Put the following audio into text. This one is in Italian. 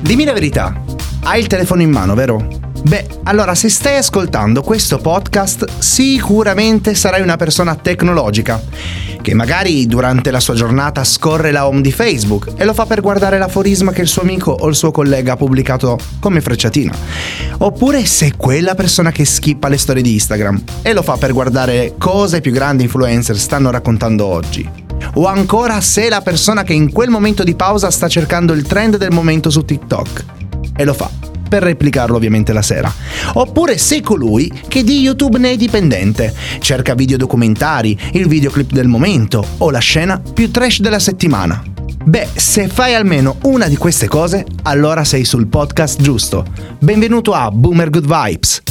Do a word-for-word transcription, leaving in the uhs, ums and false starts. Dimmi la verità, hai il telefono in mano, vero? Beh, allora se stai ascoltando questo podcast sicuramente sarai una persona tecnologica che magari durante la sua giornata scorre la home di Facebook e lo fa per guardare l'aforisma che il suo amico o il suo collega ha pubblicato come frecciatina. Oppure sei quella persona che skippa le storie di Instagram e lo fa per guardare cosa i più grandi influencer stanno raccontando oggi. O ancora sei la persona che in quel momento di pausa sta cercando il trend del momento su TikTok e lo fa per replicarlo ovviamente la sera. Oppure sei colui che di YouTube ne è dipendente, cerca video documentari, il videoclip del momento o la scena più trash della settimana. Beh, se fai almeno una di queste cose, allora sei sul podcast giusto. Benvenuto a Boomer Good Vibes.